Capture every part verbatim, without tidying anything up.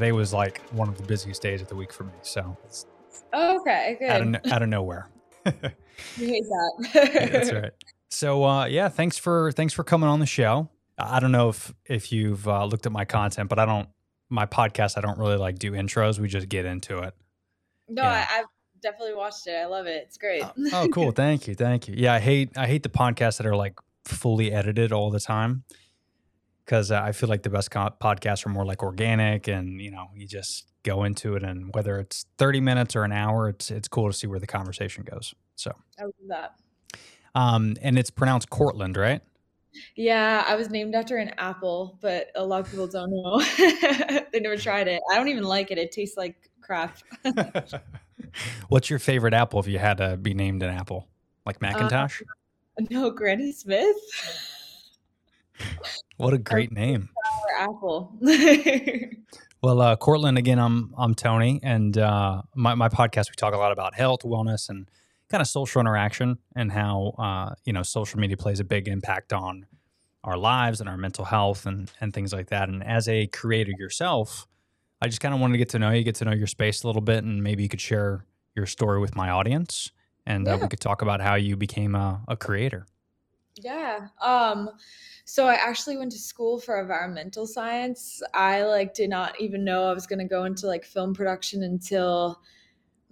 today was like one of the busiest days of the week for me. So it's oh, okay, good. Out of, out of nowhere. We hate that. Yeah, that's right. So uh, yeah, thanks for thanks for coming on the show. I don't know if if you've uh, looked at my content, but I don't. My podcast, I don't really like do intros. We just get into it. No, yeah. I, I've definitely watched it. I love it. It's great. Oh, oh, cool. Thank you. Thank you. Yeah, I hate I hate the podcasts that are like fully edited all the time, because uh, I feel like the best co- podcasts are more like organic, and you know, you just go into it, and whether it's thirty minutes or an hour, it's it's cool to see where the conversation goes. So I love that. Um, and it's pronounced Cortland, right? Yeah, I was named after an apple, but a lot of people don't know. They never tried it. I don't even like it. It tastes like crap. What's your favorite apple if you had to be named an apple? Like Macintosh? Um, no, Granny Smith. What a great name. Apple. Well, uh, Cortland, again, I'm I'm Tony, and uh, my, my podcast, we talk a lot about health, wellness, and kind of social interaction, and how uh, you know, social media plays a big impact on our lives and our mental health and and things like that. And as a creator yourself, I just kind of wanted to get to know you, get to know your space a little bit, and maybe you could share your story with my audience, and yeah. uh, we could talk about how you became a, a creator. Yeah. Um, so I actually went to school for environmental science. I like did not even know I was going to go into like film production until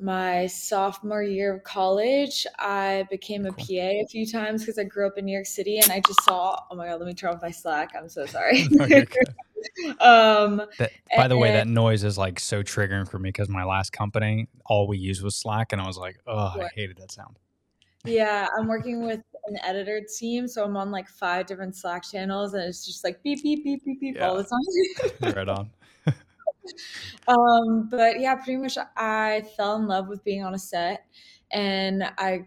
my sophomore year of college. I became a P A a few times because I grew up in New York City, and I just saw, oh my God, let me turn off my Slack. I'm so sorry. No, you're good. um, that, by the way, that noise is like so triggering for me, because my last company, all we used was Slack, and I was like, oh, I hated that sound. Yeah, I'm working with an editor team, so I'm on like five different Slack channels, and it's just like beep, beep, beep, beep, beep yeah. all the time. Right on. Um, but yeah, pretty much I fell in love with being on a set, and I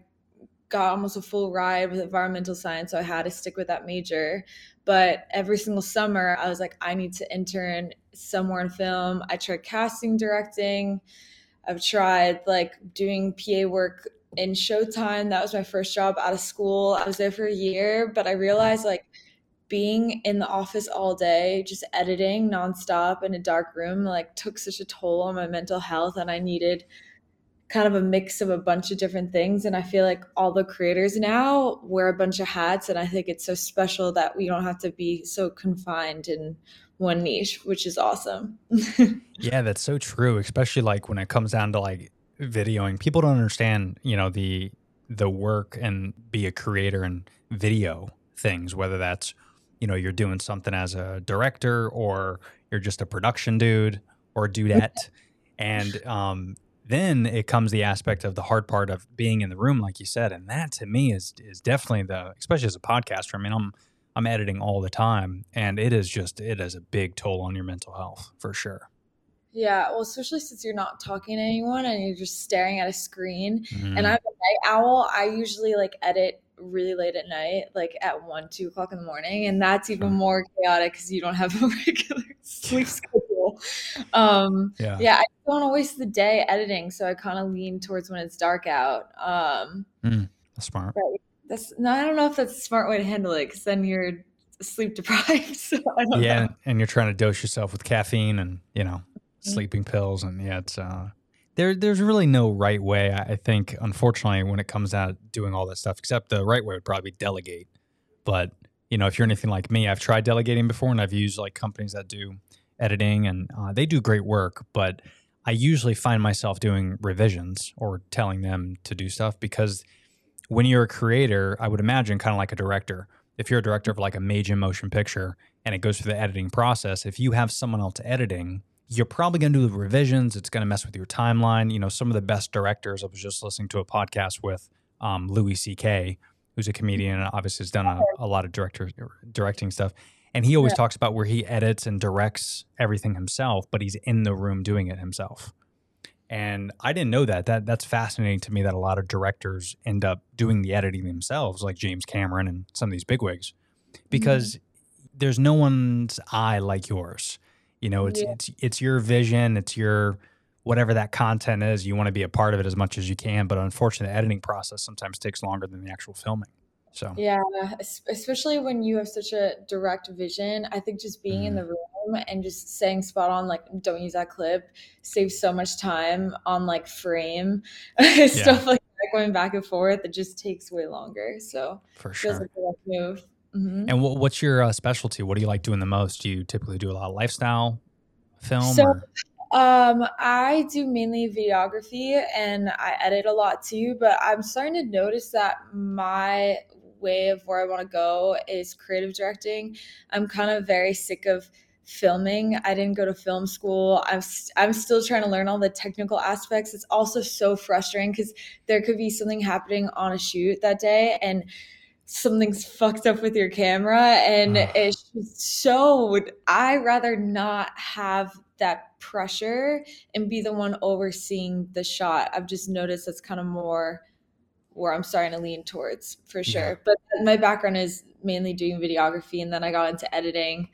got almost a full ride with environmental science. So I had to stick with that major, but every single summer I was like, I need to intern somewhere in film. I tried casting directing. I've tried like doing P A work in Showtime. That was my first job out of school. I was there for a year, but I realized like being in the office all day, just editing nonstop in a dark room, like took such a toll on my mental health, and I needed kind of a mix of a bunch of different things. And I feel like all the creators now wear a bunch of hats, and I think it's so special that we don't have to be so confined in one niche, which is awesome. Yeah, that's so true, especially like when it comes down to like videoing. People don't understand, you know, the the work and be a creator and video things, whether that's, you know, you're doing something as a director, or you're just a production dude or dudette. And um, then it comes the aspect of the hard part of being in the room, like you said. And that to me is is definitely the, especially as a podcaster. I mean, I'm I'm editing all the time, and it is just, it is a big toll on your mental health for sure. Yeah, well, especially since you're not talking to anyone and you're just staring at a screen. Mm-hmm. And I'm a night owl. I usually like edit really late at night, like at one, two o'clock in the morning. And that's even more chaotic because you don't have a regular sleep schedule. Um, yeah. yeah, I don't always waste the day editing. So I kind of lean towards when it's dark out. Um, mm, that's smart. That's, no, I don't know if that's a smart way to handle it, because then you're sleep deprived. So I don't yeah, know. And you're trying to dose yourself with caffeine and, you know, mm-hmm. sleeping pills. And yeah, it's... Uh, There, there's really no right way, I think, unfortunately, when it comes out doing all that stuff, except the right way would probably be delegate. But, you know, if you're anything like me, I've tried delegating before, and I've used like companies that do editing, and uh, they do great work. But I usually find myself doing revisions or telling them to do stuff, because when you're a creator, I would imagine kind of like a director. If you're a director of like a major motion picture and it goes through the editing process, if you have someone else editing, you're probably going to do the revisions. It's going to mess with your timeline. You know, some of the best directors, I was just listening to a podcast with um, Louis C K, who's a comedian and obviously has done a, a lot of director directing stuff. And he always yeah. talks about where he edits and directs everything himself, but he's in the room doing it himself. And I didn't know that. That that's fascinating to me, that a lot of directors end up doing the editing themselves, like James Cameron and some of these bigwigs, because mm-hmm. there's no one's eye like yours. You know, it's, yeah. it's it's your vision, it's your whatever that content is. You want to be a part of it as much as you can, but unfortunately, the editing process sometimes takes longer than the actual filming. So yeah, especially when you have such a direct vision, I think just being mm. in the room home and just saying spot on, like, don't use that clip, save so much time on like frame yeah. stuff like that, going back and forth. It just takes way longer. So for sure. It feels like a rough move. Mm-hmm. And what, what's your uh, specialty? What do you like doing the most? Do you typically do a lot of lifestyle film? So, or? Um, I do mainly videography and I edit a lot too, but I'm starting to notice that my way of where I want to go is creative directing. I'm kind of very sick of filming. I didn't go to film school. I'm st- I'm still trying to learn all the technical aspects. It's also so frustrating because there could be something happening on a shoot that day and something's fucked up with your camera, and uh. it's just so I rather not have that pressure and be the one overseeing the shot. I've just noticed that's kind of more where I'm starting to lean towards for sure. Yeah. But my background is mainly doing videography, and then I got into editing.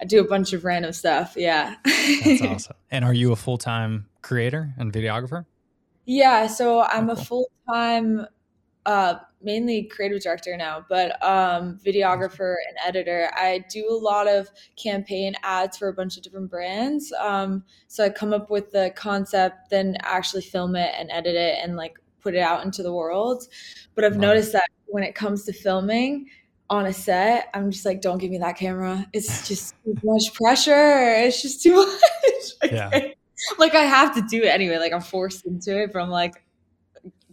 I do a bunch of random stuff. Yeah. That's awesome. And are you a full-time creator and videographer? Yeah. So I'm oh, cool. a full-time uh, mainly creative director now, but um, videographer and editor. I do a lot of campaign ads for a bunch of different brands. Um, so I come up with the concept, then actually film it and edit it and like put it out into the world. But I've right. noticed that when it comes to filming on a set, I'm just like, don't give me that camera. It's just too much pressure. It's just too much. Yeah. Okay. Like I have to do it anyway. Like I'm forced into it, but I'm like,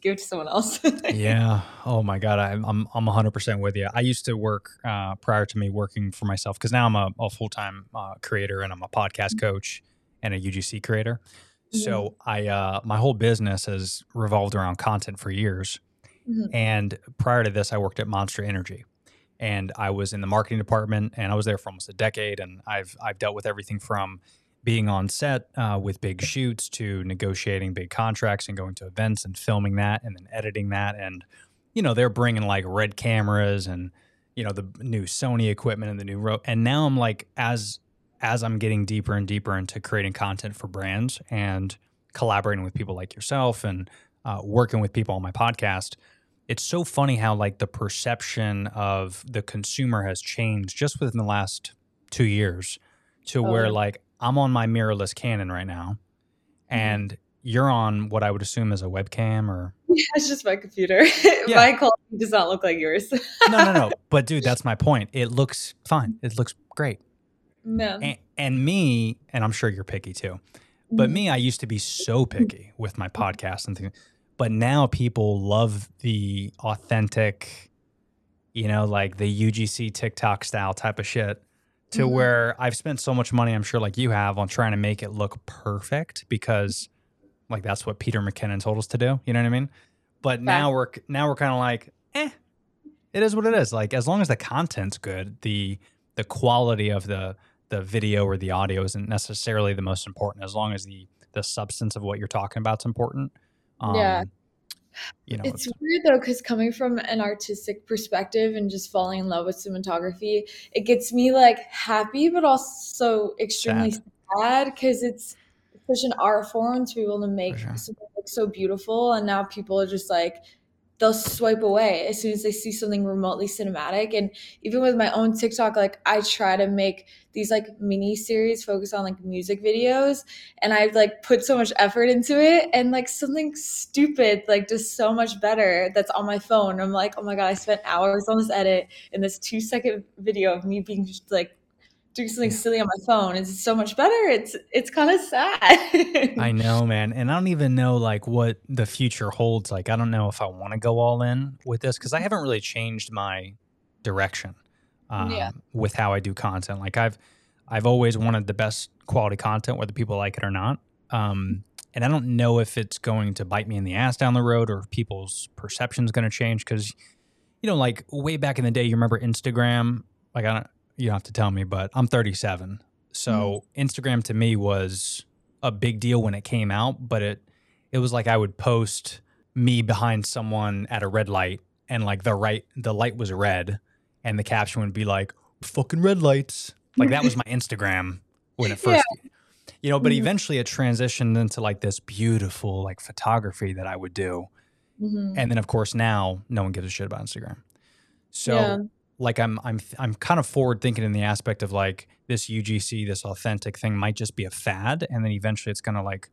give it to someone else. Yeah. Oh my God. I'm, I'm, I'm a hundred percent with you. I used to work, uh, prior to me working for myself, cause now I'm a, a full-time uh, creator, and I'm a podcast coach and a U G C creator. Mm-hmm. So I, uh, my whole business has revolved around content for years. Mm-hmm. And prior to this, I worked at Monster Energy and I was in the marketing department, and I was there for almost a decade. And I've, I've dealt with everything from being on set uh, with big shoots to negotiating big contracts and going to events and filming that and then editing that. And, you know, they're bringing like red cameras and, you know, the new Sony equipment and the new rope. And now I'm like, as, as I'm getting deeper and deeper into creating content for brands and collaborating with people like yourself and uh, working with people on my podcast, it's so funny how like the perception of the consumer has changed just within the last two years to oh. where like, I'm on my mirrorless Canon right now, and mm-hmm. you're on what I would assume is a webcam or... Yeah, it's just my computer. Yeah. My quality does not look like yours. no, no, no. But dude, that's my point. It looks fine. It looks great. No. And, and me, and I'm sure you're picky too, but mm-hmm. me, I used to be so picky with my podcast and things, but now people love the authentic, you know, like the U G C TikTok style type of shit. To mm-hmm. where I've spent so much money, I'm sure like you have, on trying to make it look perfect because like that's what Peter McKinnon told us to do. You know what I mean? But yeah. now we're now we're kind of like, eh, it is what it is. Like as long as the content's good, the the quality of the the video or the audio isn't necessarily the most important, as long as the the substance of what you're talking about is important. Um, yeah. You know, it's, it's weird though, because coming from an artistic perspective and just falling in love with cinematography, it gets me like happy, but also extremely sad because it's such an art form to be able to make sure. something look so beautiful. And now people are just like, they'll swipe away as soon as they see something remotely cinematic. And even with my own TikTok, like I try to make these like mini series focused on like music videos, and I've like put so much effort into it, and like something stupid, like just so much better that's on my phone. I'm like, oh my God, I spent hours on this edit in this two second video of me being just like doing something silly on my phone. It's so much better. It's, it's kind of sad. I know, man. And I don't even know like what the future holds. Like, I don't know if I want to go all in with this, cause I haven't really changed my direction um, yeah. with how I do content. Like I've, I've always wanted the best quality content, whether people like it or not. Um, and I don't know if it's going to bite me in the ass down the road, or if people's perception is going to change. Cause you know, like way back in the day, you remember Instagram? Like I don't, You don't have to tell me, but I'm thirty-seven. So mm-hmm. Instagram to me was a big deal when it came out, but it it was like I would post me behind someone at a red light, and like the right the light was red, and the caption would be like, fucking red lights. Like that was my Instagram when it first yeah. you know, but mm-hmm. eventually it transitioned into like this beautiful like photography that I would do. Mm-hmm. And then of course now no one gives a shit about Instagram. So yeah. like I'm I'm I'm kind of forward thinking in the aspect of like this U G C, this authentic thing might just be a fad, and then eventually it's gonna like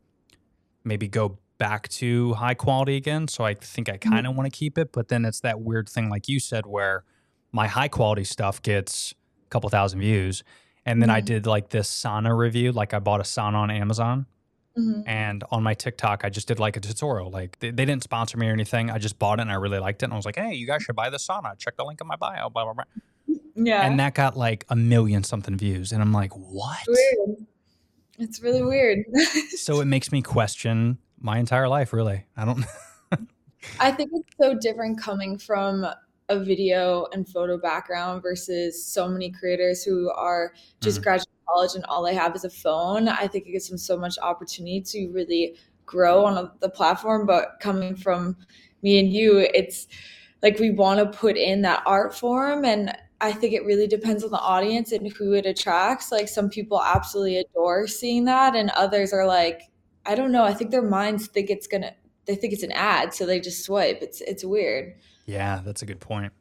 maybe go back to high quality again. So I think I kind of mm-hmm. want to keep it, but then it's that weird thing like you said where my high quality stuff gets a couple thousand views, and then mm-hmm. I did like this sauna review. Like I bought a sauna on Amazon. Mm-hmm. And on my TikTok, I just did like a tutorial. Like they, they didn't sponsor me or anything. I just bought it and I really liked it. And I was like, hey, you guys should buy the sauna. Check the link in my bio. Blah, blah, blah. Yeah. And that got like a million something views. And I'm like, what? Weird. It's really weird. So it makes me question my entire life, really. I don't I think it's so different coming from a video and photo background versus so many creators who are just mm-hmm. graduating college and all they have is a phone. I think it gives them so much opportunity to really grow on the platform. But coming from me and you, it's like we want to put in that art form, and I think it really depends on the audience and who it attracts. Like some people absolutely adore seeing that, and others are like, I don't know. I think their minds think it's gonna. They think it's an ad, so they just swipe. It's it's weird. Yeah, that's a good point.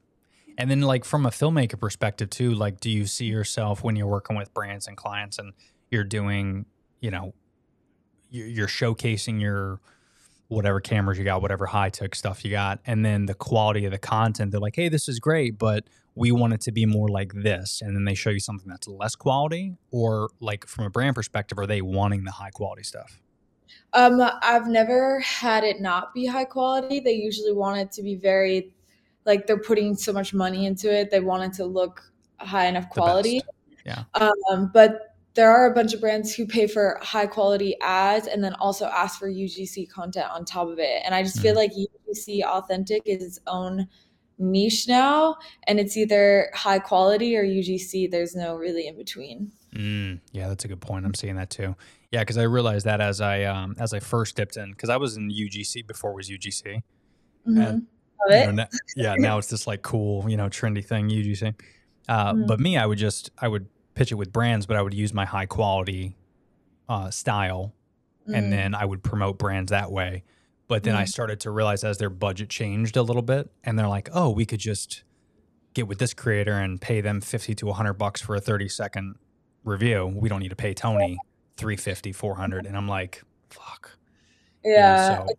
And then like from a filmmaker perspective too, like do you see yourself when you're working with brands and clients and you're doing, you know, you're showcasing your whatever cameras you got, whatever high tech stuff you got, and then the quality of the content, they're like, hey, this is great, but we want it to be more like this. And then they show you something that's less quality, or like from a brand perspective, are they wanting the high quality stuff? Um, I've never had it not be high quality. They usually want it to be very like they're putting so much money into it. They want it to look high enough quality. Yeah. Um, but there are a bunch of brands who pay for high quality ads and then also ask for U G C content on top of it. And I just mm-hmm. feel like U G C authentic is its own niche now. And it's either high quality or U G C. There's no really in between. Mm, yeah, that's a good point. I'm seeing that too. Yeah, because I realized that as I um, as I first dipped in, because I was in U G C before it was U G C. Mm-hmm. And You know, now, yeah, now it's this like cool, you know, trendy thing U G C. Uh, mm-hmm. But me, I would just, I would pitch it with brands, but I would use my high quality uh, style, mm-hmm. and then I would promote brands that way. But then mm-hmm. I started to realize as their budget changed a little bit, and they're like, oh, we could just get with this creator and pay them fifty to a hundred bucks for a thirty second review. We don't need to pay Tony three fifty, four hundred. And I'm like, fuck. Yeah. And so,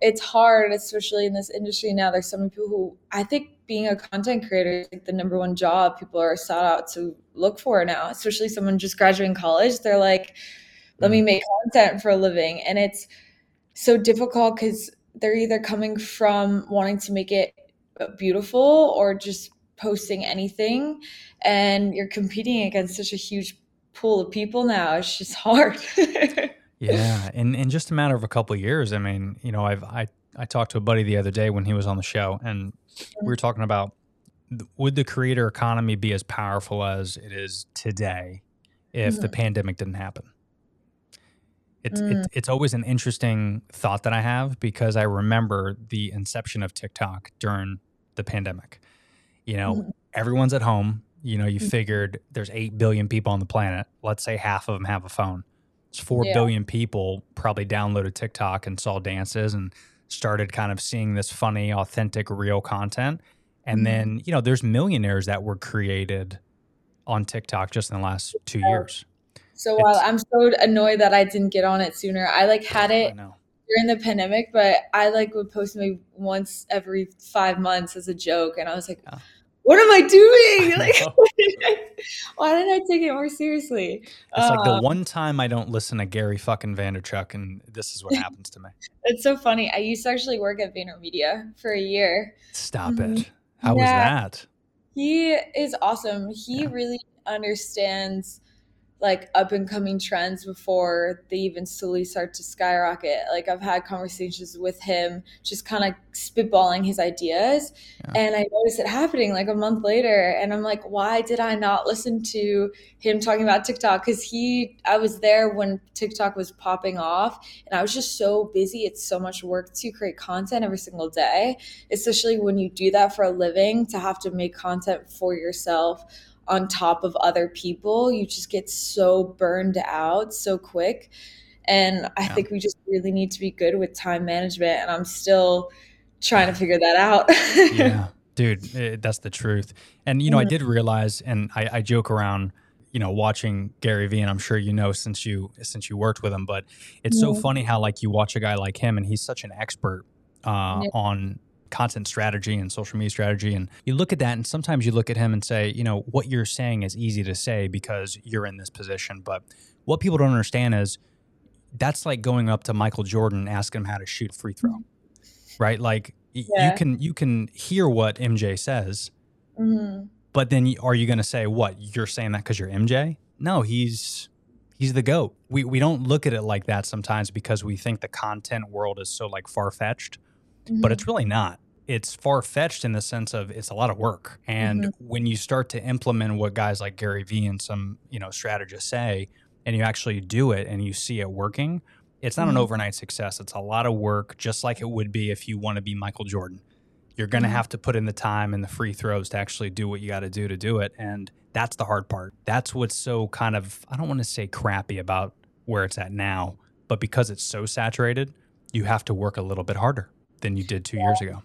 it's hard, especially in this industry now. There's so many people who, I think being a content creator is like the number one job people are sought out to look for now, especially someone just graduating college. They're like, let me make content for a living. And it's so difficult because they're either coming from wanting to make it beautiful or just posting anything. And you're competing against such a huge pool of people now. It's just hard. Yeah. And in just a matter of a couple of years, I mean, you know, I've, I, I talked to a buddy the other day when he was on the show, and we were talking about th- would the creator economy be as powerful as it is today if mm-hmm. the pandemic didn't happen? It's, mm. it, it's always an interesting thought that I have, because I remember the inception of TikTok during the pandemic. You know, mm-hmm. everyone's at home, you know, you mm-hmm. figured there's eight billion people on the planet. Let's say half of them have a phone. It's four yeah. billion people probably downloaded TikTok and saw dances and started kind of seeing this funny, authentic, real content. And mm-hmm. then, you know, there's millionaires that were created on TikTok just in the last two oh. years. So while uh, I'm so annoyed that I didn't get on it sooner. I like had it during the pandemic, but I like would post maybe once every five months as a joke. And I was like, yeah. what am I doing? Like, I why, did I, why did I take it more seriously? It's um, like the one time I don't listen to Gary fucking Vaynerchuk, and this is what happens to me. It's so funny. I used to actually work at Vayner Media for a year. Stop mm-hmm. it. How yeah. was that? He is awesome. He yeah. really understands like up and coming trends before they even slowly start to skyrocket. Like I've had conversations with him, just kind of spitballing his ideas. Yeah. And I noticed it happening like a month later. And I'm like, why did I not listen to him talking about TikTok? Cause he, I was there when TikTok was popping off, and I was just so busy. It's so much work to create content every single day, especially when you do that for a living, to have to make content for yourself on top of other people. You just get so burned out so quick. And I yeah. think we just really need to be good with time management. And I'm still trying to figure that out. Yeah. Dude, it, that's the truth. And, you know, I did realize, and I, I joke around, you know, watching Gary Vee, and I'm sure you know since you since you worked with him, but it's yeah. so funny how, like, you watch a guy like him, and he's such an expert uh, yeah. on content strategy and social media strategy. And you look at that, and sometimes you look at him and say, you know, what you're saying is easy to say because you're in this position. But what people don't understand is that's like going up to Michael Jordan and asking him how to shoot a free throw, right? Like, yeah. you can you can hear what M J says, mm-hmm. but then are you going to say, what, you're saying that because you're M J? No, he's he's the GOAT. We we don't look at it like that sometimes because we think the content world is so, like, far-fetched, mm-hmm. but it's really not. It's far-fetched in the sense of it's a lot of work. And mm-hmm. when you start to implement what guys like Gary Vee and some, you know, strategists say, and you actually do it and you see it working, it's not mm-hmm. an overnight success. It's a lot of work, just like it would be if you want to be Michael Jordan. You're going to mm-hmm. have to put in the time and the free throws to actually do what you got to do to do it. And that's the hard part. That's what's so kind of, I don't want to say crappy about where it's at now, but because it's so saturated, you have to work a little bit harder than you did two yeah. years ago.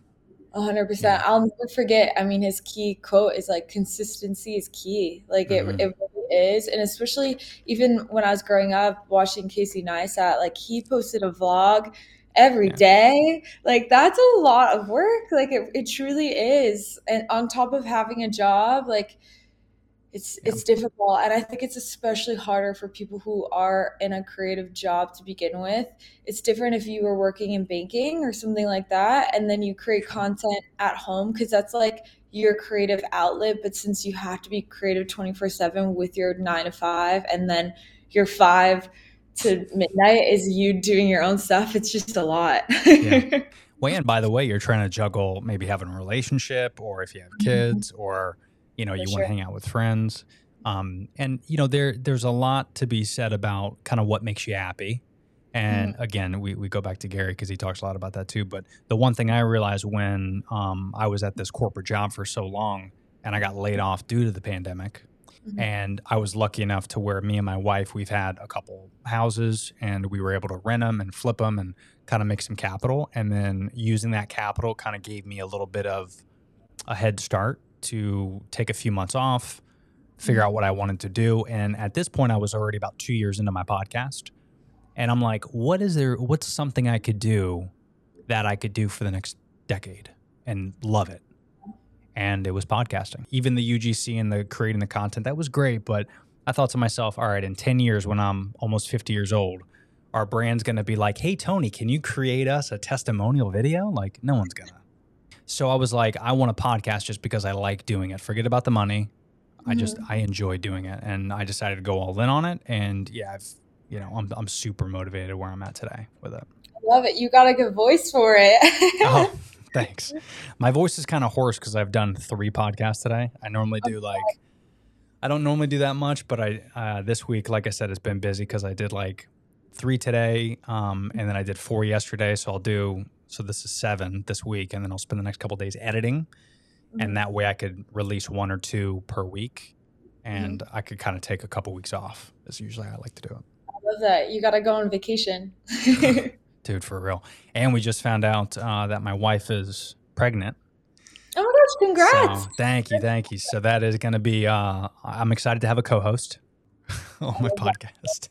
one hundred percent. Yeah. I'll never forget. I mean, his key quote is, like, consistency is key. Like, it, mm-hmm. it really is. And especially even when I was growing up watching Casey Neistat, like, he posted a vlog every yeah. day. Like, that's a lot of work. Like, it, it truly is. And on top of having a job, like, it's yeah. it's difficult. And I think it's especially harder for people who are in a creative job to begin with. It's different if you were working in banking or something like that, and then you create content at home because that's, like, your creative outlet. But since you have to be creative twenty-four seven with your nine to five, and then your five to midnight is you doing your own stuff, it's just a lot. yeah. Well, and by the way, you're trying to juggle maybe having a relationship, or if you have kids, mm-hmm. or you know, For you sure. want to hang out with friends. Um, and, you know, there there's a lot to be said about kind of what makes you happy. And mm. again, we, we go back to Gary because he talks a lot about that too. But the one thing I realized when um, I was at this corporate job for so long, and I got laid off due to the pandemic, mm-hmm. and I was lucky enough to where me and my wife, we've had a couple houses, and we were able to rent them and flip them and kind of make some capital. And then using that capital kind of gave me a little bit of a head start to take a few months off, figure out what I wanted to do. And at this point, I was already about two years into my podcast. And I'm like, what is there, what's something I could do that I could do for the next decade and love it? And it was podcasting. Even the U G C and the creating the content, that was great. But I thought to myself, all right, in ten years, when I'm almost fifty years old, our brand's going to be like, hey, Tony, can you create us a testimonial video? Like, no one's going to. So I was like, I want a podcast just because I like doing it. Forget about the money. Mm-hmm. I just, I enjoy doing it. And I decided to go all in on it. And yeah, I've, you know, I'm I'm super motivated where I'm at today with it. I love it. You got a good voice for it. Oh, thanks. My voice is kind of hoarse because I've done three podcasts today. I normally do okay. like, I don't normally do that much, but I, uh, this week, like I said, it's been busy because I did like three today. Um, and then I did four yesterday. So I'll do So this is seven this week, and then I'll spend the next couple of days editing. Mm-hmm. And that way I could release one or two per week, and mm-hmm. I could kind of take a couple of weeks off. That's usually how I like to do it. I love that. You got to go on vacation. Dude, for real. And we just found out uh, that my wife is pregnant. Oh, my gosh. Congrats. So, thank you. Thank you. So that is going to be uh, – I'm excited to have a co-host on my podcast.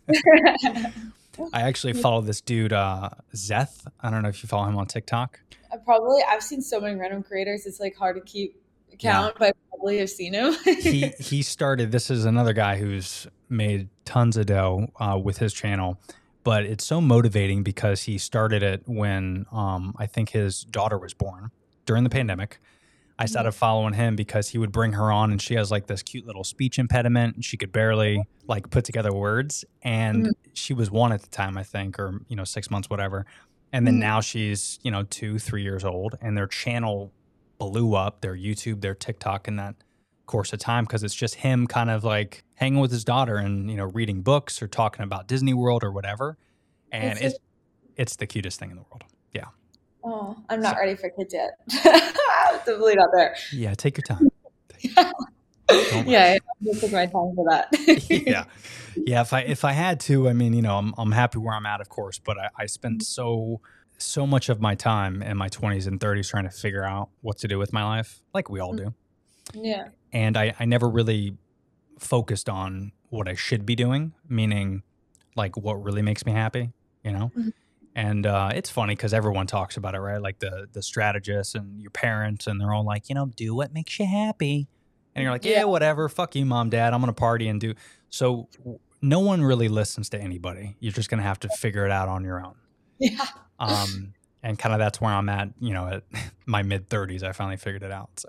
I actually follow this dude, uh, Zeth. I don't know if you follow him on TikTok. I probably. I've seen so many random creators. It's like hard to keep count, yeah. but I probably have seen him. he, he started, this is another guy who's made tons of dough uh, with his channel, but it's so motivating because he started it when um, I think his daughter was born during the pandemic. I started following him because he would bring her on, and she has like this cute little speech impediment, and she could barely like put together words. And mm-hmm. she was one at the time, I think, or, you know, six months, whatever. And then mm-hmm. now she's, you know, two, three years old, and their channel blew up, their YouTube, their TikTok in that course of time. Cause it's just him kind of like hanging with his daughter and, you know, reading books or talking about Disney World or whatever. And it's, it's, it's the cutest thing in the world. Yeah. Oh, I'm not so. ready for kids yet. I'm definitely not there. Yeah, take your time. Take your time. Don't yeah, I'll take my time for that. yeah, yeah. If I if I had to, I mean, you know, I'm I'm happy where I'm at, of course, but I, I spent so so much of my time in my twenties and thirties trying to figure out what to do with my life, like we all do. Yeah. And I, I never really focused on what I should be doing, meaning like what really makes me happy, you know? Mm-hmm. And uh, it's funny because everyone talks about it, right? Like the the strategists and your parents, and they're all like, you know, do what makes you happy. And you're like, yeah, yeah, whatever. Fuck you, mom, dad. I'm going to party and do. So no one really listens to anybody. You're just going to have to figure it out on your own. Yeah. Um, and kind of that's where I'm at, you know, at my mid thirties, I finally figured it out. So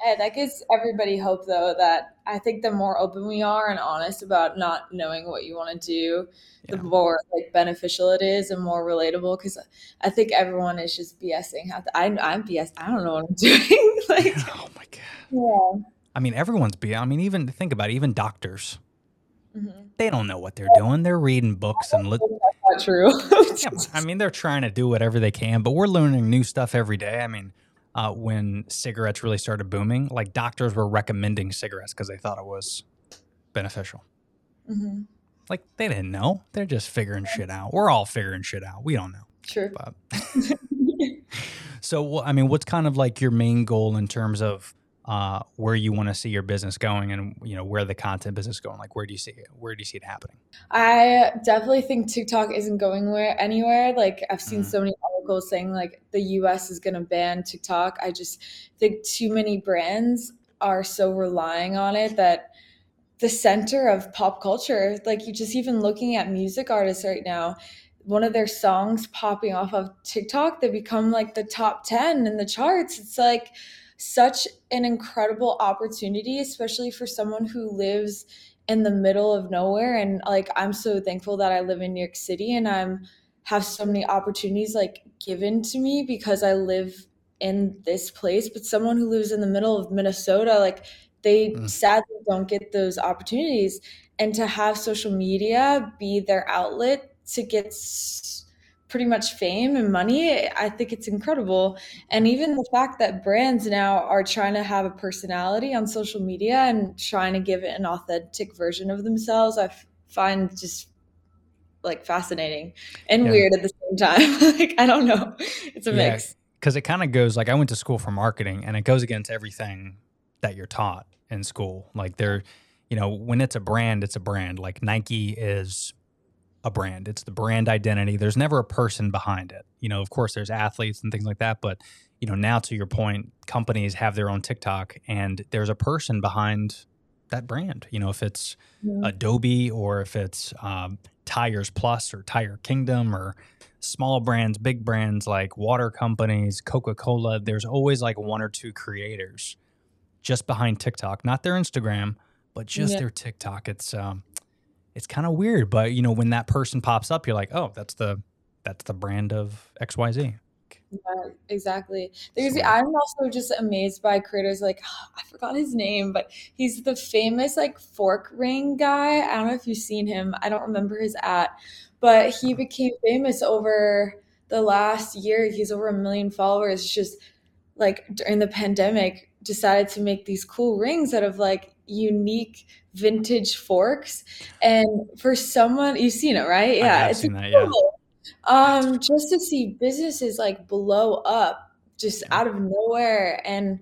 hey, that gives everybody hope though, that I think the more open we are and honest about not knowing what you want to do, yeah, the more like beneficial it is and more relatable. Cause I think everyone is just BSing. How to, I, I'm BS. I don't know what I'm doing. Like, oh my God. Yeah. I mean, everyone's B. I mean, even think about it, even doctors. Mm-hmm. They don't know what they're doing. They're reading books and li- that's not true. Yeah, I mean, they're trying to do whatever they can, but we're learning new stuff every day. I mean, uh, when cigarettes really started booming, like doctors were recommending cigarettes because they thought it was beneficial. Mm-hmm. Like they didn't know. They're just figuring shit out. We're all figuring shit out. We don't know. Sure. But so, I mean, what's kind of like your main goal in terms of Uh, where you want to see your business going, and you know where the content business is going? Like, where do you see it? Where do you see it happening? I definitely think TikTok isn't going where, anywhere. Like, I've seen mm-hmm. so many articles saying like the U S is going to ban TikTok. I just think too many brands are so relying on it that the center of pop culture, like you just even looking at music artists right now, one of their songs popping off of TikTok, they become like the top ten in the charts. It's like such an incredible opportunity, especially for someone who lives in the middle of nowhere. And like, I'm so thankful that I live in New York City and I'm have so many opportunities like given to me because I live in this place. But someone who lives in the middle of Minnesota, like they mm. sadly don't get those opportunities. And to have social media be their outlet to get s- pretty much fame and money, I think it's incredible. And even the fact that brands now are trying to have a personality on social media and trying to give it an authentic version of themselves, I f- find just like fascinating and yeah. weird at the same time. Like, I don't know. It's a yeah, mix. Cause it kind of goes like, I went to school for marketing and it goes against everything that you're taught in school. Like they're, you know, when it's a brand, it's a brand. Like Nike is a brand. It's the brand identity. There's never a person behind it. You know, of course there's athletes and things like that, but you know, now to your point, companies have their own TikTok and there's a person behind that brand. You know, if it's yeah. Adobe or if it's um, Tires Plus or Tire Kingdom or small brands, big brands like water companies, Coca-Cola, there's always like one or two creators just behind TikTok, not their Instagram, but just yeah. their TikTok. It's, um, It's kind of weird, but you know, when that person pops up, you're like, oh, that's the that's the brand of X Y Z. Yeah, exactly. There's, I'm also just amazed by creators like, oh, I forgot his name, but he's the famous like fork ring guy. I don't know if you've seen him. I don't remember his at, but he became famous over the last year. He's over a million followers. It's just like during the pandemic, decided to make these cool rings out of like unique vintage forks. And for someone, you've seen it, right? Yeah, I've seen that, yeah. Um, just to see businesses like blow up just yeah. out of nowhere. And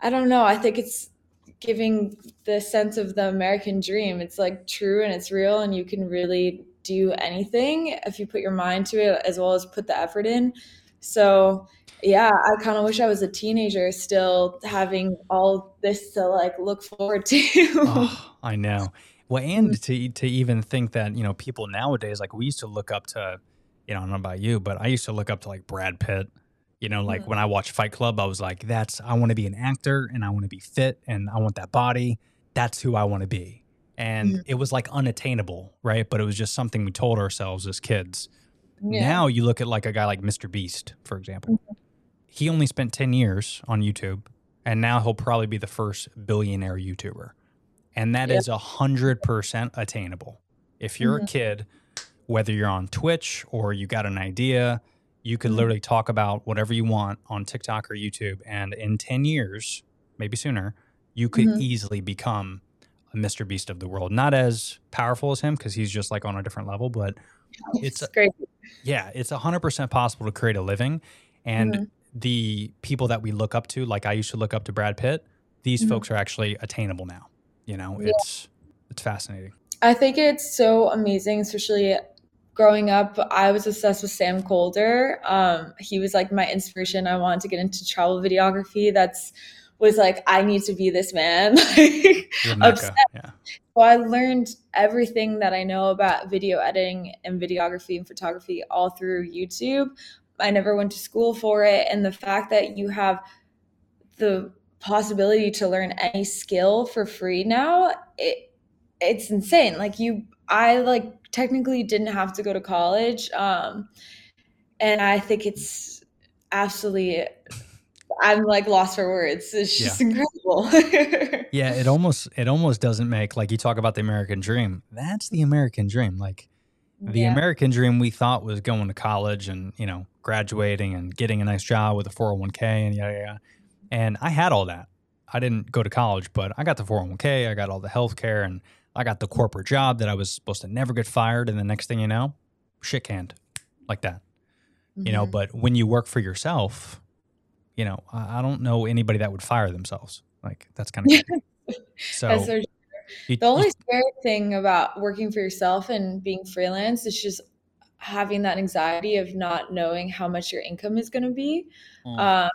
I don't know, I think it's giving the sense of the American dream. It's like true and it's real and you can really do anything if you put your mind to it as well as put the effort in. So yeah, I kind of wish I was a teenager still having all this to like look forward to. Oh, I know. Well, and to to even think that, you know, people nowadays, like we used to look up to, you know, I don't know about you, but I used to look up to like Brad Pitt, you know, like mm-hmm. when I watched Fight Club, I was like, that's, I want to be an actor and I want to be fit and I want that body. That's who I want to be. And mm-hmm. it was like unattainable, right? But it was just something we told ourselves as kids. Yeah. Now you look at like a guy like Mister Beast, for example. Mm-hmm. He only spent ten years on YouTube, and now he'll probably be the first billionaire YouTuber. And that yep. is one hundred percent attainable. If you're mm-hmm. a kid, whether you're on Twitch or you got an idea, you could mm-hmm. literally talk about whatever you want on TikTok or YouTube. And in ten years, maybe sooner, you could mm-hmm. easily become a Mister Beast of the world. Not as powerful as him because he's just like on a different level, but It's, it's great. Yeah, it's one hundred percent possible to create a living. And mm-hmm. the people that we look up to, like I used to look up to Brad Pitt, these mm-hmm. folks are actually attainable now. You know, yeah. it's it's fascinating. I think it's so amazing, especially growing up. I was obsessed with Sam Colder. Um, he was like my inspiration. I wanted to get into travel videography. That's was like, I need to be this man. Obsessed. Yeah. So I learned everything that I know about video editing and videography and photography all through YouTube. I never went to school for it. And the fact that you have the possibility to learn any skill for free now, it it's insane. Like you, I like technically didn't have to go to college. Um, and I think it's absolutely, I'm like lost for words. It's just yeah. incredible. yeah. It almost, it almost doesn't make, like you talk about the American dream. That's the American dream. Like the yeah. American dream we thought was going to college and, you know, graduating and getting a nice job with a four oh one k and yada, yada. And I had all that. I didn't go to college, but I got the four oh one k. I got all the healthcare and I got the corporate job that I was supposed to never get fired. And the next thing you know, shit canned like that, mm-hmm. you know, but when you work for yourself, you know, I don't know anybody that would fire themselves. Like that's kind of so, that's so you, the only you, scary thing about working for yourself and being freelance is just having that anxiety of not knowing how much your income is going to be. Um, uh,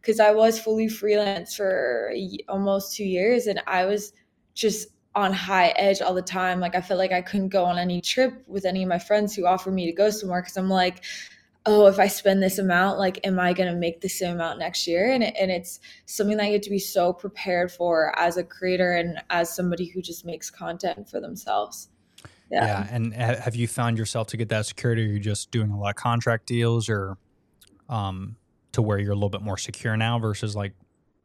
Because I was fully freelance for almost two years and I was just on high edge all the time. Like I felt like I couldn't go on any trip with any of my friends who offered me to go somewhere because I'm like, oh, if I spend this amount, like, am I going to make the same amount next year? And, it, and it's something that you have to be so prepared for as a creator and as somebody who just makes content for themselves. Yeah. yeah. And have you found yourself to get that security? Are you just doing a lot of contract deals or um to where you're a little bit more secure now versus like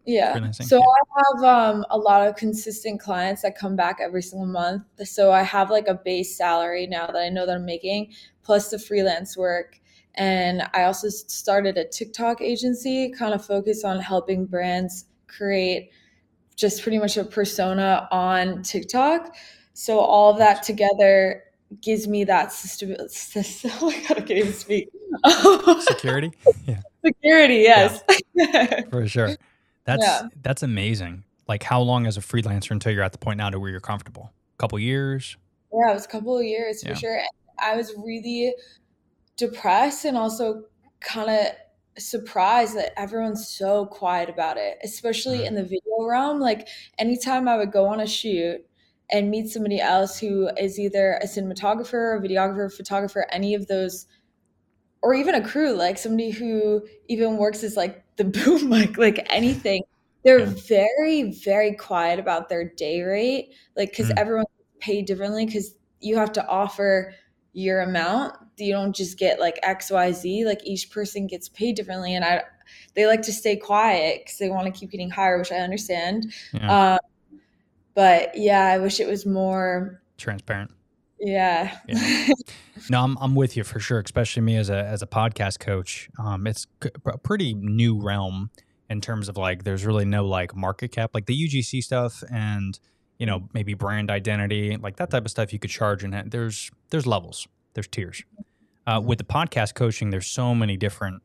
yeah so yeah. I have um a lot of consistent clients that come back every single month, so I have like a base salary now that I know that I'm making plus the freelance work. And I also started a TikTok agency, kind of focus on helping brands create just pretty much a persona on TikTok. So all of that together gives me that system, system oh my god I can't even speak security yeah Security, yes. Yeah, for sure. That's yeah. that's amazing. Like how long as a freelancer until you're at the point now to where you're comfortable? A couple years? Yeah, it was a couple of years yeah. for sure. And I was really depressed and also kind of surprised that everyone's so quiet about it, especially mm-hmm. in the video realm. Like anytime I would go on a shoot and meet somebody else who is either a cinematographer, a videographer, photographer, any of those, or even a crew, like somebody who even works as like the boom mic, like anything, they're yeah. very, very quiet about their day rate. Like, cause mm. everyone's paid differently cause you have to offer your amount. You don't just get like X, Y, Z, like each person gets paid differently. And I, they like to stay quiet cause they want to keep getting higher, which I understand. Yeah. Um, but yeah, I wish it was more transparent. Yeah. yeah. No, I'm I'm with you for sure, especially me as a as a podcast coach. Um, it's a pretty new realm in terms of like there's really no like market cap, like the U G C stuff and, you know, maybe brand identity, like that type of stuff you could charge. And there's there's levels, there's tiers. Uh, with the podcast coaching, there's so many different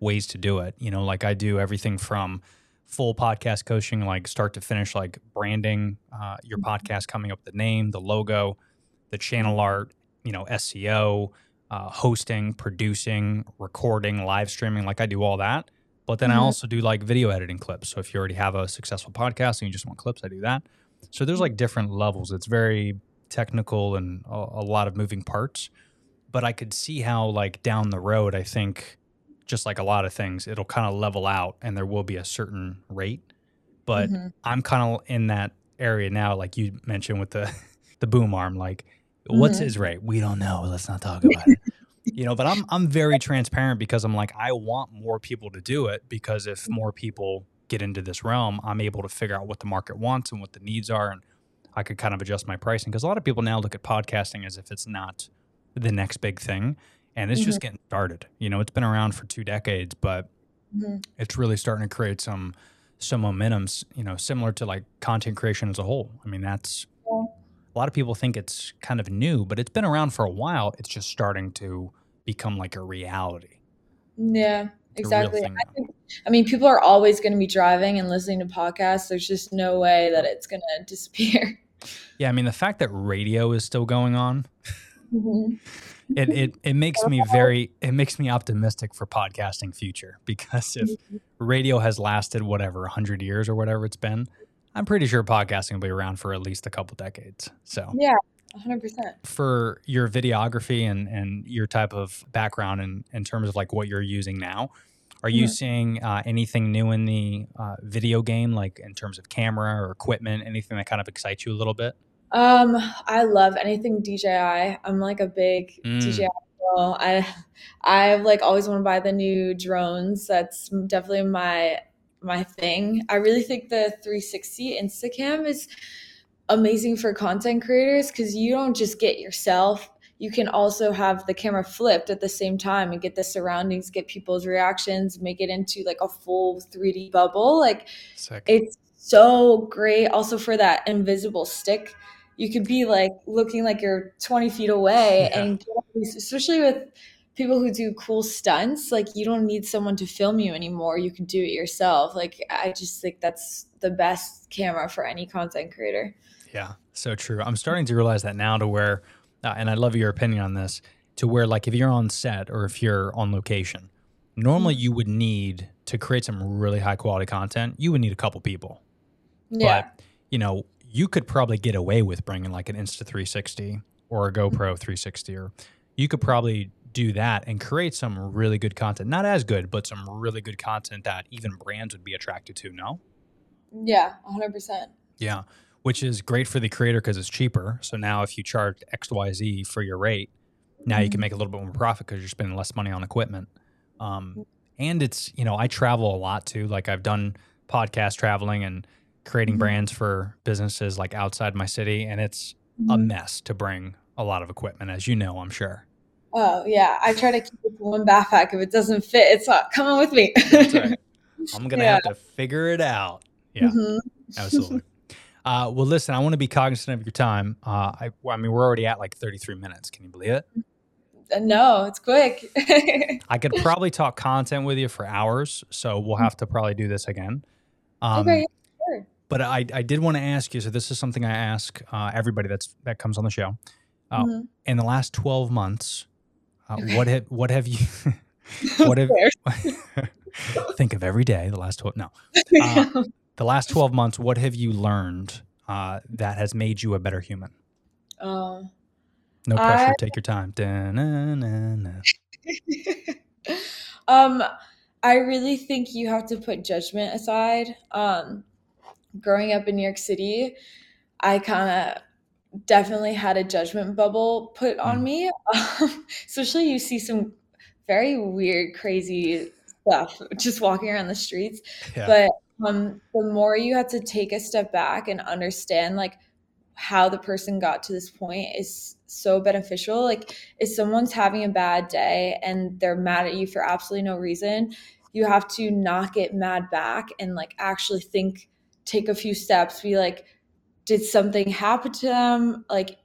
ways to do it. You know, like I do everything from full podcast coaching, like start to finish, like branding uh, your podcast, coming up with the name, the logo, the channel art, you know, S E O, uh, hosting, producing, recording, live streaming. Like I do all that, but then mm-hmm. I also do like video editing clips. So if you already have a successful podcast and you just want clips, I do that. So there's like different levels. It's very technical and a, a lot of moving parts, but I could see how like down the road, I think just like a lot of things, it'll kind of level out and there will be a certain rate, but mm-hmm. I'm kind of in that area now. Like you mentioned with the, the boom arm, like, what's his rate? We don't know. Let's not talk about it. You know, but I'm I'm very transparent because I'm like, I want more people to do it because if more people get into this realm, I'm able to figure out what the market wants and what the needs are. And I could kind of adjust my pricing because a lot of people now look at podcasting as if it's not the next big thing. And it's mm-hmm. just getting started. You know, it's been around for two decades, but mm-hmm. it's really starting to create some some momentum, you know, similar to like content creation as a whole. I mean, that's a lot of people think it's kind of new, but it's been around for a while. It's just starting to become like a reality. Yeah, exactly. I, think, I mean, people are always going to be driving and listening to podcasts. There's just no way that it's going to disappear. Yeah, I mean, the fact that radio is still going on, mm-hmm. it, it it makes me very, it makes me optimistic for podcasting future, because if radio has lasted whatever, one hundred years or whatever it's been, I'm pretty sure podcasting will be around for at least a couple decades. So yeah, one hundred percent. For your videography and, and your type of background in, in terms of like what you're using now, are you mm-hmm. seeing uh, anything new in the uh, video game, like in terms of camera or equipment, anything that kind of excites you a little bit? Um, I love anything D J I. I'm like a big mm. D J I girl. I, I've like always want to buy the new drones. That's definitely my my thing. I really think the three sixty Instacam is amazing for content creators, because you don't just get yourself. You can also have the camera flipped at the same time and get the surroundings, get people's reactions, make it into like a full three D bubble. Like Sick. It's so great. Also for that invisible stick, you could be like looking like you're twenty feet away yeah. and especially with people who do cool stunts, like you don't need someone to film you anymore. You can do it yourself. Like, I just think that's the best camera for any content creator. Yeah, so true. I'm starting to realize that now to where, uh, and I love your opinion on this, to where like if you're on set or if you're on location, normally you would need to create some really high quality content. You would need a couple people. Yeah. But, you know, you could probably get away with bringing like an Insta three sixty or a GoPro three sixty, or you could probably do that and create some really good content. Not as good, but some really good content that even brands would be attracted to, no? Yeah, one hundred percent. Yeah, which is great for the creator because it's cheaper. So now if you charge X Y Z for your rate, now mm-hmm. you can make a little bit more profit because you're spending less money on equipment. Um, and it's, you know, I travel a lot too. Like I've done podcast traveling and creating mm-hmm. brands for businesses like outside my city. And it's mm-hmm. a mess to bring a lot of equipment, as you know, I'm sure. Oh yeah. I try to keep it one backpack. If it doesn't fit, it's not coming with me. That's right. I'm going to yeah. have to figure it out. Yeah, mm-hmm. absolutely. Uh, well, listen, I want to be cognizant of your time. Uh, I, I mean, we're already at like thirty-three minutes. Can you believe it? No, it's quick. I could probably talk content with you for hours. So we'll have to probably do this again. Um, okay. Sure. But I, I did want to ask you, so this is something I ask uh, everybody that's, that comes on the show. Uh, mm-hmm. In the last twelve months, Uh, what have what have you? What have? Think of every day. The last twelve. No, uh, the last twelve months. What have you learned uh, that has made you a better human? Oh, um, no pressure. I, take your time. um, I really think you have to put judgment aside. Um, growing up in New York City, I kind of. definitely had a judgment bubble put on me. Um, especially you see some very weird, crazy stuff just walking around the streets. Yeah. But um, the more you have to take a step back and understand like how the person got to this point is so beneficial. Like if someone's having a bad day and they're mad at you for absolutely no reason, you have to not get mad back and like actually think, take a few steps, be like, did something happen to them? Like,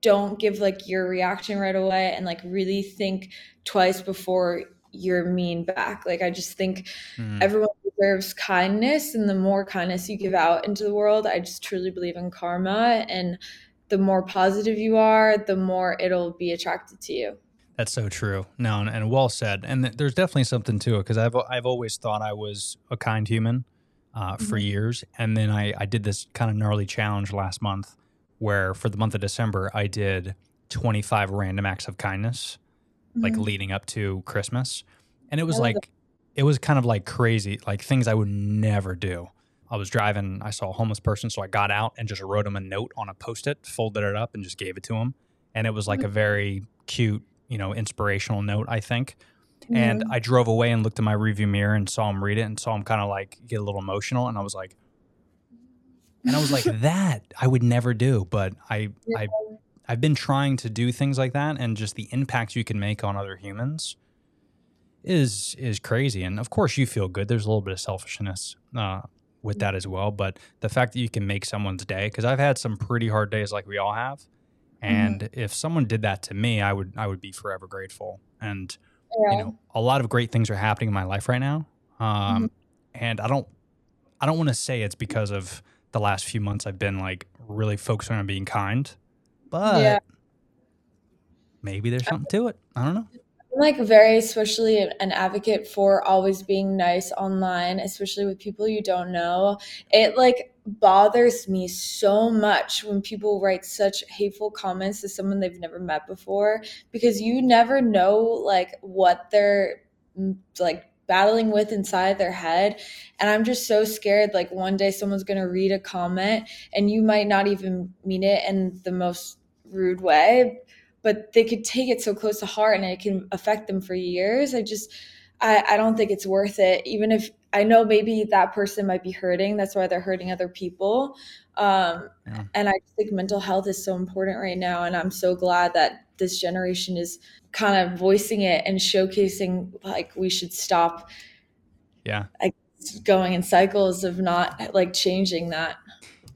don't give like your reaction right away and like really think twice before you're mean back. Like, I just think mm. everyone deserves kindness, and the more kindness you give out into the world, I just truly believe in karma, and the more positive you are, the more it'll be attracted to you. That's so true. No, and, and well said. And th- there's definitely something to it, because I've, I've always thought I was a kind human. Uh, for mm-hmm. years. And then I, I did this kind of gnarly challenge last month where for the month of December, I did twenty-five random acts of kindness, mm-hmm. like leading up to Christmas. And it was like, it. it was kind of like crazy, like things I would never do. I was driving, I saw a homeless person. So I got out and just wrote him a note on a Post-it, folded it up and just gave it to him. And it was like mm-hmm. a very cute, you know, inspirational note, I think. And mm-hmm. I drove away and looked in my rearview mirror and saw him read it and saw him kind of like get a little emotional. And I was like, and I was like, that I would never do. But I, yeah. I, I've been trying to do things like that. And just the impact you can make on other humans is, is crazy. And of course you feel good. There's a little bit of selfishness uh, with that as well. But the fact that you can make someone's day, because I've had some pretty hard days like we all have. And mm-hmm. if someone did that to me, I would I would be forever grateful. And, yeah. you know, a lot of great things are happening in my life right now. Um, mm-hmm. And I don't I don't want to say it's because of the last few months I've been like really focusing on being kind. But yeah. maybe there's something to it. I don't know. I'm like very especially an advocate for always being nice online, especially with people you don't know. It like bothers me so much when people write such hateful comments to someone they've never met before, because you never know like what they're like battling with inside their head. And I'm just so scared like one day someone's going to read a comment and you might not even mean it in the most rude way, but they could take it so close to heart and it can affect them for years. I just, I, I don't think it's worth it. Even if I know maybe that person might be hurting, that's why they're hurting other people. Um, yeah. And I think mental health is so important right now. And I'm so glad that this generation is kind of voicing it and showcasing like we should stop yeah, like, going in cycles of not like changing that.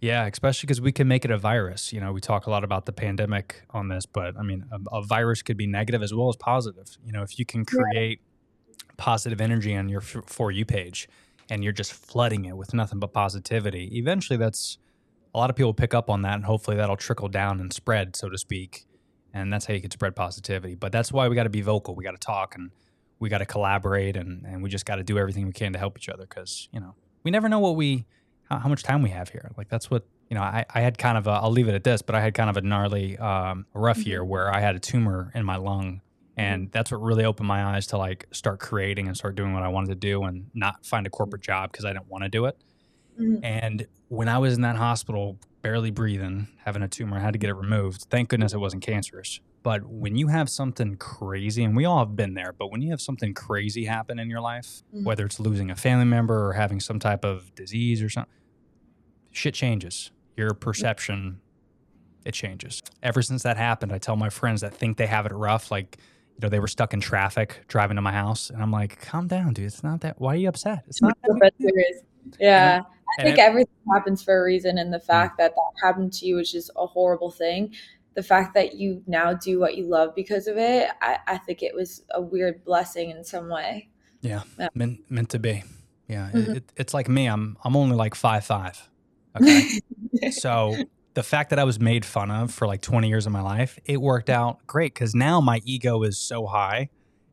Yeah, especially because we can make it a virus. You know, we talk a lot about the pandemic on this, but I mean, a, a virus could be negative as well as positive. You know, if you can create yeah. positive energy on your For You page and you're just flooding it with nothing but positivity, eventually that's a lot of people pick up on that, and hopefully that'll trickle down and spread, so to speak. And that's how you can spread positivity. But that's why we got to be vocal. We got to talk and we got to collaborate and, and we just got to do everything we can to help each other because, you know, we never know what we... how much time we have here. Like that's what, you know, I, I had kind of a, I'll leave it at this, but I had kind of a gnarly, um, rough year where I had a tumor in my lung, and that's what really opened my eyes to like start creating and start doing what I wanted to do and not find a corporate job because I didn't want to do it. Mm-hmm. And when I was in that hospital, barely breathing, having a tumor, I had to get it removed. Thank goodness it wasn't cancerous. But when you have something crazy, and we all have been there, but when you have something crazy happen in your life, mm-hmm. whether it's losing a family member or having some type of disease or something, shit changes. Your perception, it changes. Ever since that happened, I tell my friends that think they have it rough, like, you know, they were stuck in traffic driving to my house. And I'm like, calm down, dude. It's not that. Why are you upset? It's not that. Yeah. I think everything happens for a reason. And the fact that that happened to you, which is a horrible thing, the fact that you now do what you love because of it, I, I think it was a weird blessing in some way. Yeah. yeah. Meant, meant to be. Yeah. Mm-hmm. It, it, it's like me. I'm, I'm only like five, five. Okay. So the fact that I was made fun of for like twenty years of my life, it worked out great. Cause now my ego is so high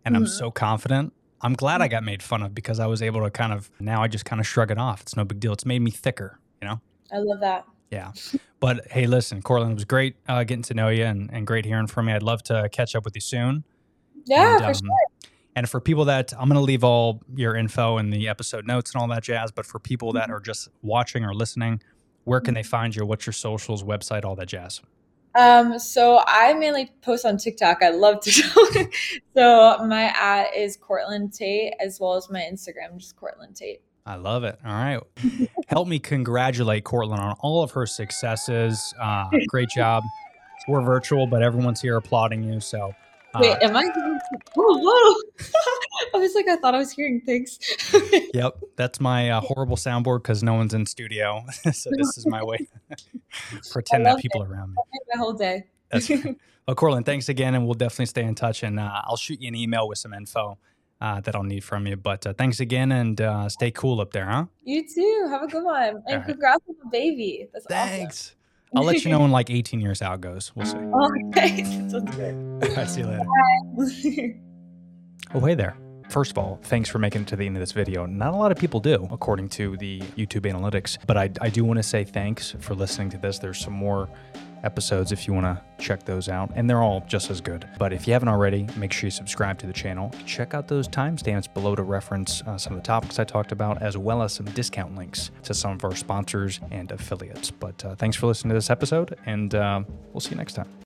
and mm-hmm. I'm so confident. I'm glad I got made fun of because I was able to kind of, now I just kind of shrug it off. It's no big deal. It's made me thicker, you know? I love that. Yeah. But hey, listen, Cortland, it was great uh, getting to know you and, and great hearing from you. I'd love to catch up with you soon. Yeah, and, um, for sure. And for people that, I'm going to leave all your info in the episode notes and all that jazz, but for people that are just watching or listening, where can they find you? What's your socials, website, all that jazz? Um, so I mainly post on TikTok. I love TikTok. So my ad is Cortland Tate, as well as my Instagram, just Cortland Tate. I love it. All right. Help me congratulate Cortland on all of her successes. Uh, great job. We're virtual, but everyone's here applauding you. So uh, wait, am I? Oh, whoa. I was like, I thought I was hearing things. Yep. That's my uh, horrible soundboard because no one's in studio. So this is my way to pretend that people it. are around me. I the whole day. That's right. Well, Cortland, thanks again. And we'll definitely stay in touch. And uh, I'll shoot you an email with some info Uh, that I'll need from you. But uh, thanks again, and uh, stay cool up there, huh? You too. Have a good one. And right. Congrats on the baby. That's thanks. Awesome. I'll let you know in like eighteen years how it goes. We'll see. Okay. Sounds good. All right. See you later. Bye. Oh, hey there. First of all, thanks for making it to the end of this video. Not a lot of people do, according to the YouTube analytics. But I, I do want to say thanks for listening to this. There's some more episodes if you want to check those out, and they're all just as good. But if you haven't already, make sure you subscribe to the channel. Check out those timestamps below to reference uh, some of the topics I talked about, as well as some discount links to some of our sponsors and affiliates. But uh, thanks for listening to this episode, and uh, we'll see you next time.